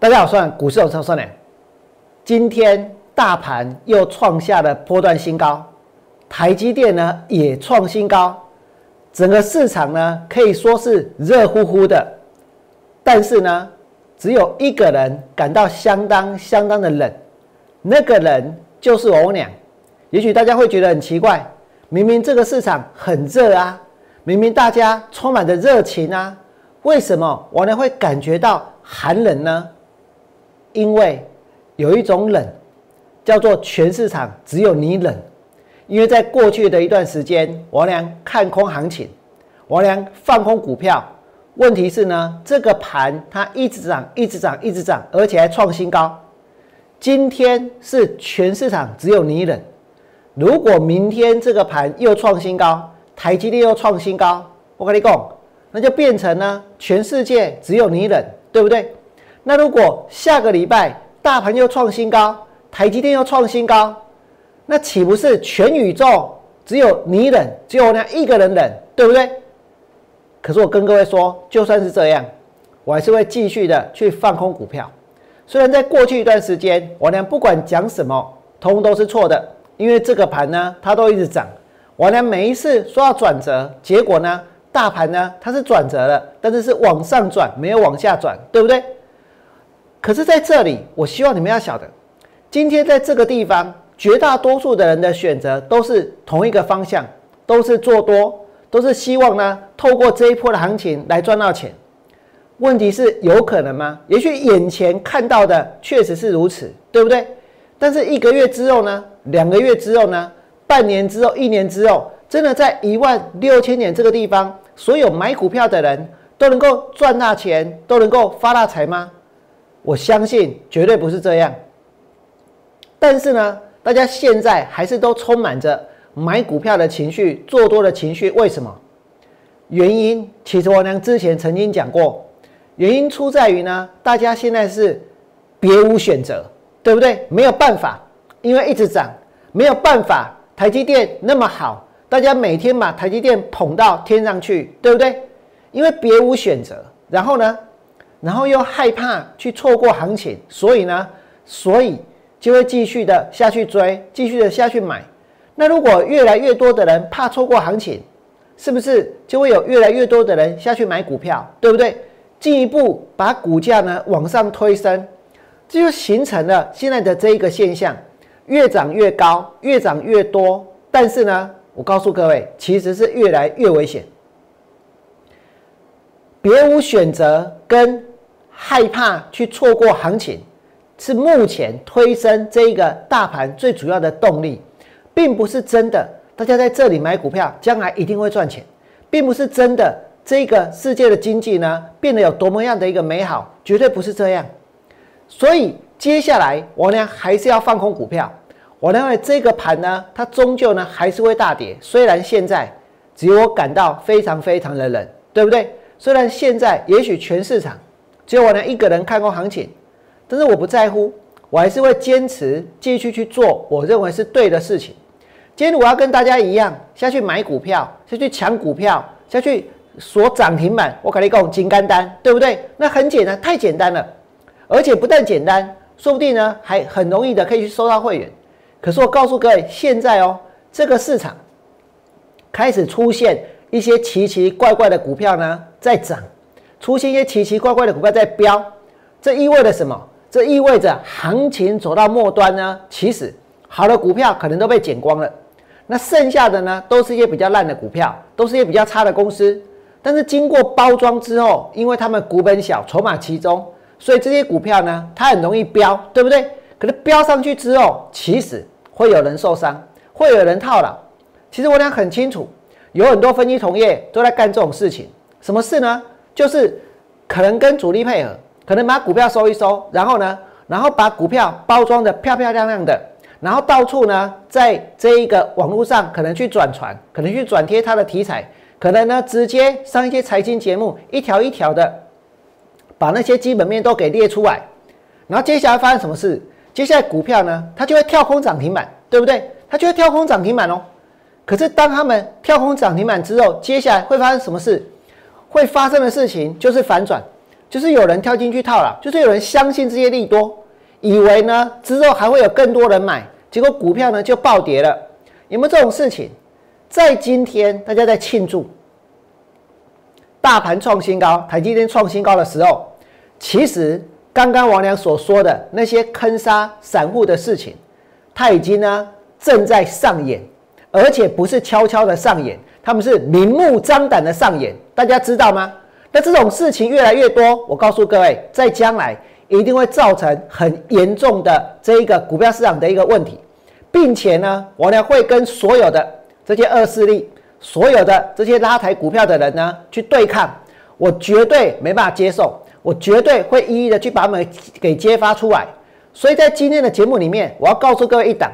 大家好，股市有超算呢。今天大盘又创下了波段新高，台积电呢也创新高，整个市场呢可以说是热乎乎的。但是呢，只有一个人感到相当的冷，那个人就是我俩。也许大家会觉得很奇怪，明明这个市场很热啊，明明大家充满着热情啊，为什么我俩会感觉到寒冷呢？因为有一种冷叫做全市场只有你冷。因为在过去的一段时间，王良看空行情，王良放空股票，问题是呢，这个盘它一直涨，而且还创新高。今天是全市场只有你冷，如果明天这个盘又创新高，台积电又创新高，我跟你讲，那就变成呢全世界只有你冷，对不对？那如果下个礼拜大盘又创新高，台积电又创新高，那岂不是全宇宙只有你冷，只有我一个人冷，对不对？可是我跟各位说，就算是这样，我还是会继续的去放空股票。虽然在过去一段时间，我俩不管讲什么，通都是错的，因为这个盘呢，它都一直涨。我俩每一次说要转折，结果呢，大盘呢它是转折了，但是是往上转，没有往下转，对不对？可是在这里，我希望你们要晓得，今天在这个地方，绝大多数的人的选择都是同一个方向，都是做多，都是希望呢透过这一波的行情来赚到钱。问题是有可能吗？也许眼前看到的确实是如此，对不对？但是一个月之后呢？2个月之后呢？半年之后？1年之后？真的在16000点这个地方，所有买股票的人都能够赚大钱，都能够发大财吗？我相信绝对不是这样。但是呢，大家现在还是都充满着买股票的情绪、做多的情绪，为什么？原因其实我娘之前曾经讲过，原因出在于呢，大家现在是别无选择，对不对？没有办法，因为一直涨，没有办法。台积电那么好，大家每天把台积电捧到天上去，对不对？因为别无选择，然后呢，又害怕去错过行情，所以呢，就会继续的下去追，继续的下去买。那如果越来越多的人怕错过行情，是不是就会有越来越多的人下去买股票，对不对？进一步把股价呢往上推升，这就形成了现在的这一个现象，越涨越高，越涨越多。但是呢，我告诉各位，其实是越来越危险。别无选择跟害怕去错过行情，是目前推升这一个大盘最主要的动力，并不是真的大家在这里买股票将来一定会赚钱，并不是真的这个世界的经济呢变得有多么样的一个美好，绝对不是这样。所以接下来我呢还是要放空股票，我认为这个盘呢它终究呢还是会大跌。虽然现在只有我感到非常的冷，对不对？虽然现在也许全市场只有我呢一个人看空行情，但是我不在乎，我还是会坚持继续去做我认为是对的事情。今天我要跟大家一样下去买股票，下去抢股票，下去锁涨停板，我跟你讲金干单，对不对？那很简单，太简单了，而且不但简单，说不定呢还很容易的可以去收到会员。可是我告诉各位，现在哦，这个市场开始出现一些奇奇怪怪的股票呢在涨，出现一些奇奇怪怪的股票在飙，这意味着什么？这意味着行情走到末端呢，其实好的股票可能都被剪光了，那剩下的呢，都是一些比较烂的股票，都是一些比较差的公司。但是经过包装之后，因为他们股本小，筹码集中，所以这些股票呢，它很容易飙，对不对？可是飙上去之后，其实会有人受伤，会有人套牢。其实我俩很清楚，有很多分析同业都在干这种事情。什么事呢？就是可能跟主力配合，可能把股票收一收，然后呢，把股票包装的漂漂亮亮的，然后到处呢，在这一个网络上可能去转传，可能去转贴它的题材，可能呢直接上一些财经节目，一条一条的把那些基本面都给列出来。然后接下来发生什么事？接下来股票呢，它就会跳空涨停板，对不对？它就会跳空涨停板哦。可是当他们跳空涨停板之后，接下来会发生什么事？会发生的事情就是反转。就是有人跳进去套牢，就是有人相信这些利多，以为呢之后还会有更多人买，结果股票呢就暴跌了。有没有这种事情？在今天大家在庆祝大盘创新高、台积电创新高的时候，其实刚刚王良所说的那些坑杀散户的事情，它已经呢正在上演，而且不是悄悄的上演，他们是明目张胆的上演，大家知道吗？那这种事情越来越多，我告诉各位，在将来一定会造成很严重的这一个股票市场的一个问题，并且呢，我呢会跟所有的这些恶势力、所有的这些拉抬股票的人呢去对抗，我绝对没办法接受，我绝对会一一的去把他们给揭发出来。所以在今天的节目里面，我要告诉各位一档，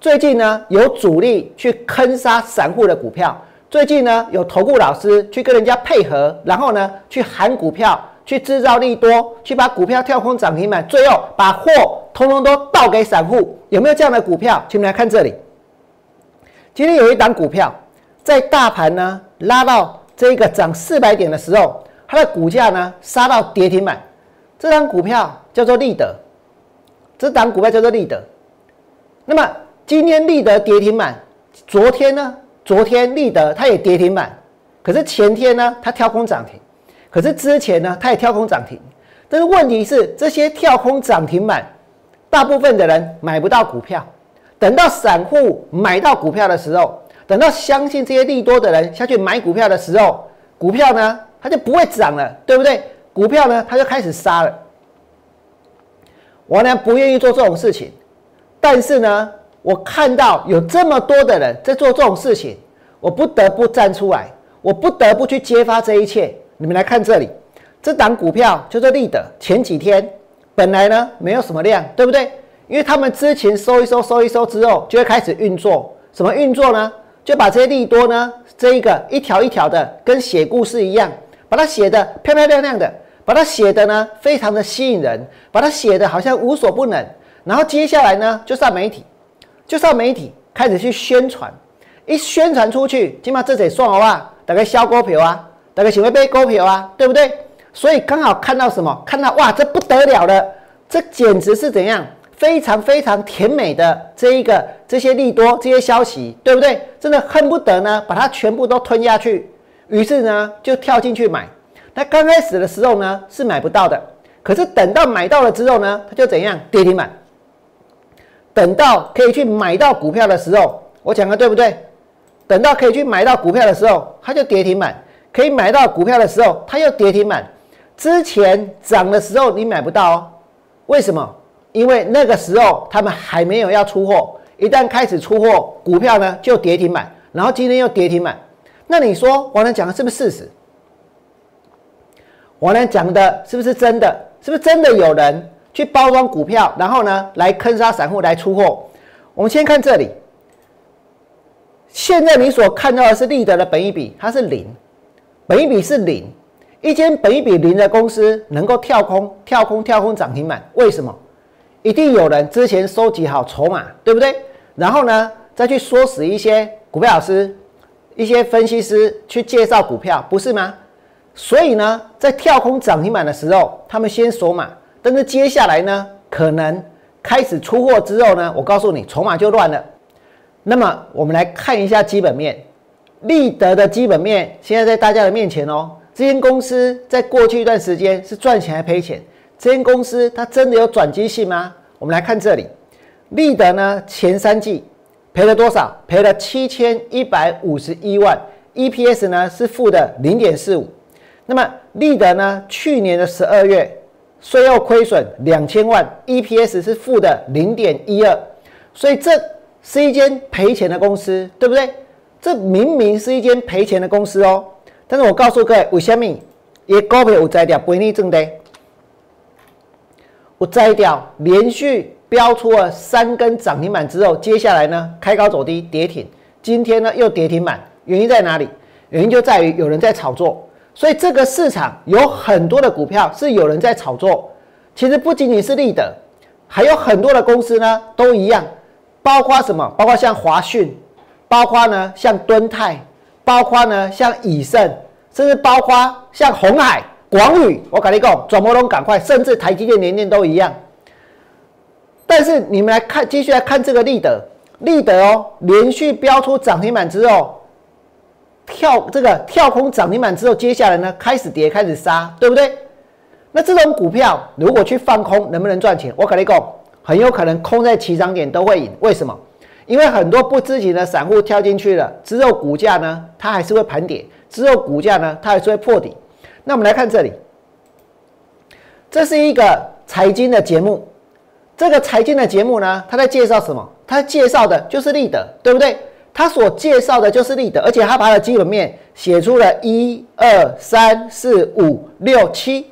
最近呢有主力去坑杀散户的股票。最近呢，有投顾老师去跟人家配合，然后呢，去喊股票，去制造利多，去把股票跳空涨停板，最后把货通通都倒给散户。有没有这样的股票？请你们来看这里。今天有一档股票，在大盘呢拉到这个涨400点的时候，它的股价呢杀到跌停板。这档股票叫做立德，这档股票叫做立德。那么今天立德跌停板，昨天呢？昨天立德它也跌停板，可是前天呢它跳空涨停，可是之前呢它也跳空涨停，但是问题是这些跳空涨停板，大部分的人买不到股票，等到散户买到股票的时候，等到相信这些利多的人下去买股票的时候，股票呢它就不会涨了，对不对？股票呢它就开始杀了。我呢不愿意做这种事情，但是呢我看到有这么多的人在做这种事情，我不得不站出来，我不得不去揭发这一切。你们来看这里，这档股票就是立德，前几天本来呢没有什么量，对不对？因为他们之前收一收之后，就会开始运作。什么运作呢？就把这些利多呢，这一个一条一条的，跟写故事一样，把它写的漂漂亮亮的，把它写的呢非常的吸引人，把它写的好像无所不能。然后接下来呢，就上媒体。开始去宣传，一宣传出去，起码这得算好啊，大概销股票啊，大概喜欢被股票啊，对不对？所以刚好看到什么？看到哇，这不得了了，这简直是怎样非常非常甜美的这些利多这些消息，对不对？真的恨不得呢把它全部都吞下去。于是呢就跳进去买。那刚开始的时候呢是买不到的，可是等到买到了之后呢，它就怎样跌停板。等到可以去买到股票的时候，我讲的对不对？等到可以去买到股票的时候，它就跌停板；可以买到股票的时候，它又跌停板。之前涨的时候你买不到哦，为什么？因为那个时候他们还没有要出货，一旦开始出货，股票呢就跌停板，然后今天又跌停板。那你说我能讲的是不是事实？我能讲的是不是真的？是不是真的有人去包装股票，然后呢来坑杀散户来出货？我们先看这里，现在你所看到的是立德的本益比，它是0，本益比是0。一间本益比0的公司能够跳空涨停板，为什么？一定有人之前收集好筹码，对不对？然后呢再去唆使一些股票老师、一些分析师去介绍股票，不是吗？所以呢在跳空涨停板的时候，他们先锁码。但是接下来呢，可能开始出货之后呢，我告诉你，筹码就乱了。那么我们来看一下基本面，立德的基本面现在在大家的面前哦。这间公司在过去一段时间是赚钱还赔钱？这间公司它真的有转机性吗？我们来看这里，立德呢前三季赔了多少？赔了7151万 ，EPS 呢是负的 0.45。那么立德呢去年的12月。税后亏损2000万 ，EPS 是负的 0.12， 所以这是一间赔钱的公司，对不对？这明明是一间赔钱的公司哦。但是我告诉各位，为什么它股票有在掉赔你挣的？有在掉，连续飙出了3根涨停板之后，接下来呢开高走低跌停，今天呢又跌停板，原因在哪里？原因就在于有人在炒作。所以这个市场有很多的股票是有人在炒作，其实不仅仅是立德，还有很多的公司呢都一样，包括什么？包括像华讯，包括呢像敦泰，包括呢像以盛，甚至包括像鸿海，广宇，我跟你讲，转摩龙赶快，甚至台积电年年都一样。但是你们来看，继续来看这个立德，立德哦，连续飙出涨停板之后，跳空涨停板之后，接下来呢开始跌，开始杀，对不对？那这种股票如果去放空，能不能赚钱？我跟你讲，很有可能空在起涨点都会赢。为什么？因为很多不知情的散户跳进去了之后，股价呢它还是会盘跌，之后股价呢它还是会破底。那我们来看这里，这是一个财经的节目。这个财经的节目呢，它在介绍什么？它介绍的就是立德，对不对？它所介绍的就是立德，而且它把它的基本面写出了1、2、3、4、5、6、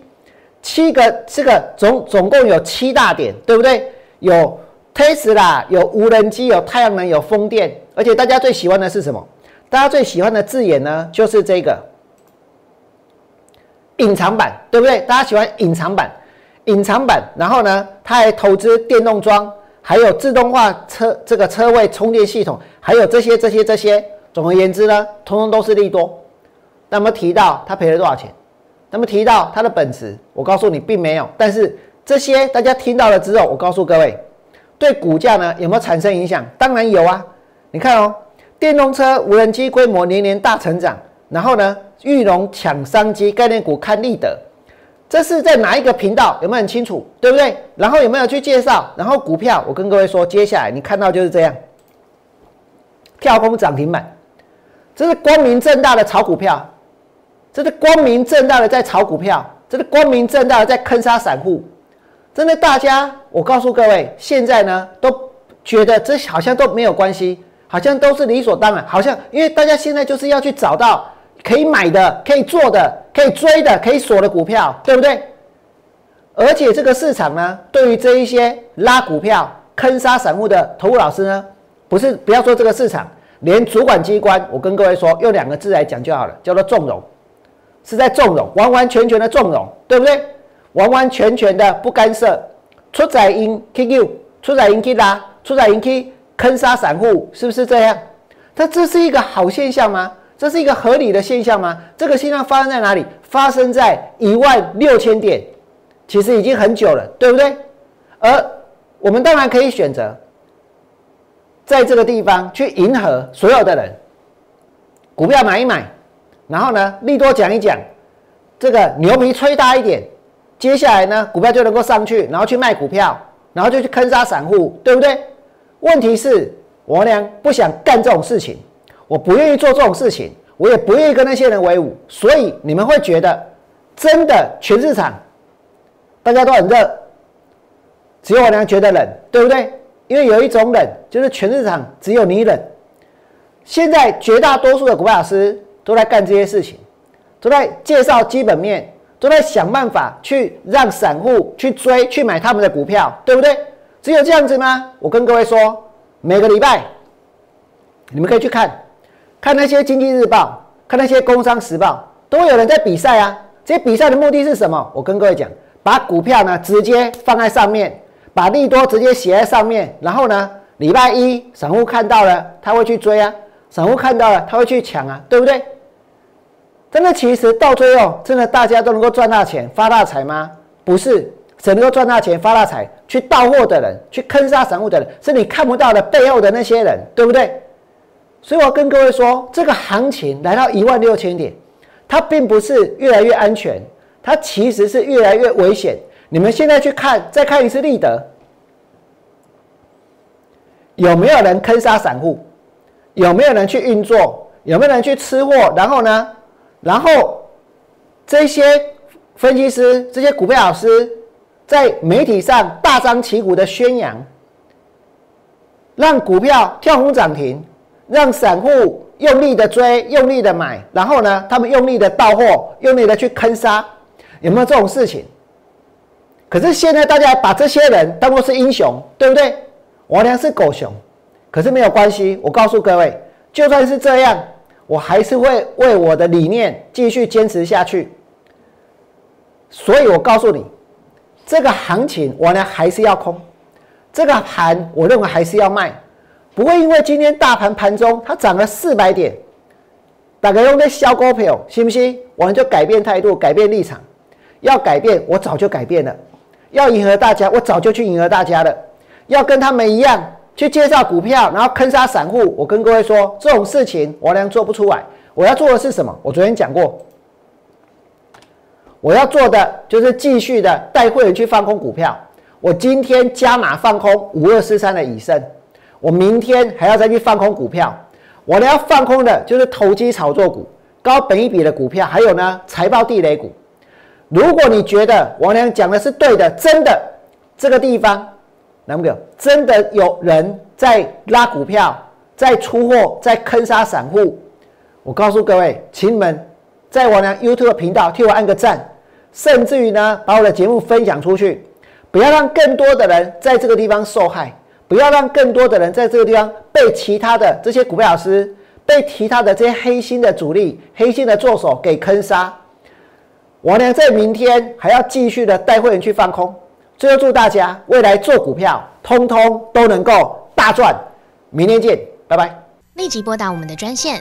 7，总共有7大点，对不对？有 Tesla， 有无人机，有太阳能，有风电，而且大家最喜欢的是什么？大家最喜欢的字眼呢，就是这个。隐藏版，对不对？大家喜欢隐藏版，隐藏版。然后呢，他还投资电动桩，还有自动化车这个车位充电系统，还有这些。总而言之呢，通通都是利多。那么提到他赔了多少钱？那么提到他的本质，我告诉你并没有。但是这些大家听到了之后，我告诉各位，对股价呢有没有产生影响？当然有啊。你看哦，电动车、无人机规模年年大成长，然后呢？裕隆抢商机，概念股看立德，这是在哪一个频道？有没有很清楚？对不对？然后有没有去介绍？然后股票，我跟各位说，接下来你看到就是这样，跳空涨停板，这是光明正大的炒股票，这是光明正大的在炒股票，这是光明正大的在坑杀散户。真的，大家，我告诉各位，现在呢都觉得这好像都没有关系，好像都是理所当然，好像因为大家现在就是要去找到。可以买的、可以做的、可以追的、可以锁的股票，对不对？而且这个市场呢，对于这一些拉股票、坑杀散户的投顾老师呢，不要说这个市场，连主管机关，我跟各位说，用2个字来讲就好了，叫做纵容，是在纵容，完完全全的纵容，对不对？完完全全的不干涉，出在赢 K Q， 出在赢 K 拉，出在赢 K 坑杀散户，是不是这样？但这是一个好现象吗？这是一个合理的现象吗？这个现象发生在哪里？发生在16000点，其实已经很久了，对不对？而我们当然可以选择在这个地方去迎合所有的人，股票买一买，然后呢，利多讲一讲，这个牛皮吹大一点，接下来呢，股票就能够上去，然后去卖股票，然后就去坑杀散户，对不对？问题是，我娘不想干这种事情。我不愿意做这种事情，我也不愿意跟那些人为伍，所以你们会觉得真的全市场大家都很热，只有我娘觉得冷，对不对？因为有一种冷，就是全市场只有你冷。现在绝大多数的股票老师都在干这些事情，都在介绍基本面，都在想办法去让散户去追去买他们的股票，对不对？只有这样子吗？我跟各位说，每个礼拜你们可以去看那些经济日报，看那些工商时报，都有人在比赛啊。这些比赛的目的是什么？我跟各位讲，把股票呢直接放在上面，把利多直接写在上面，然后呢，礼拜一散户看到了，他会去追啊；散户看到了，他会去抢啊，对不对？真的，其实到最后，真的大家都能够赚大钱、发大财吗？不是，谁能够赚大钱、发大财？去到货的人，去坑杀散户的人，是你看不到的背后的那些人，对不对？所以我要跟各位说，这个行情来到16000点，它并不是越来越安全，它其实是越来越危险。你们现在去看，再看一次立德，有没有人坑杀散户？有没有人去运作？有没有人去吃货？然后呢？然后这些分析师、这些股票老师在媒体上大张旗鼓的宣扬，让股票跳空涨停。让散户用力的追，用力的买，然后呢，他们用力的到货，用力的去坑杀，有没有这种事情？可是现在大家把这些人当作是英雄，对不对？我娘是狗熊，可是没有关系。我告诉各位，就算是这样，我还是会为我的理念继续坚持下去。所以我告诉你，这个行情我娘还是要空，这个盘我认为还是要卖。不会因为今天大盘盘中它涨了400点，大家用在小股票，信不信？我们就改变态度，改变立场。要改变，我早就改变了；要迎合大家，我早就去迎合大家了；要跟他们一样去介绍股票，然后坑杀散户。我跟各位说，这种事情王良做不出来。我要做的是什么？我昨天讲过，我要做的就是继续的带会员去放空股票。我今天加码放空5243的以盛，我明天还要再去放空股票。我呢要放空的就是投机炒作股、高本益比的股票，还有呢财报地雷股。如果你觉得王良讲的是对的，真的这个地方，真的有人在拉股票、在出货、在坑杀散户，我告诉各位，请你们在王良 YouTube 频道替我按个赞，甚至于呢把我的节目分享出去，不要让更多的人在这个地方受害，不要让更多的人在这个地方被其他的这些股票老师、被其他的这些黑心的主力、黑心的做手给坑杀。王良在明天还要继续的带会员去放空。最后祝大家未来做股票通通都能够大赚，明天见，拜拜。立即拨打我们的专线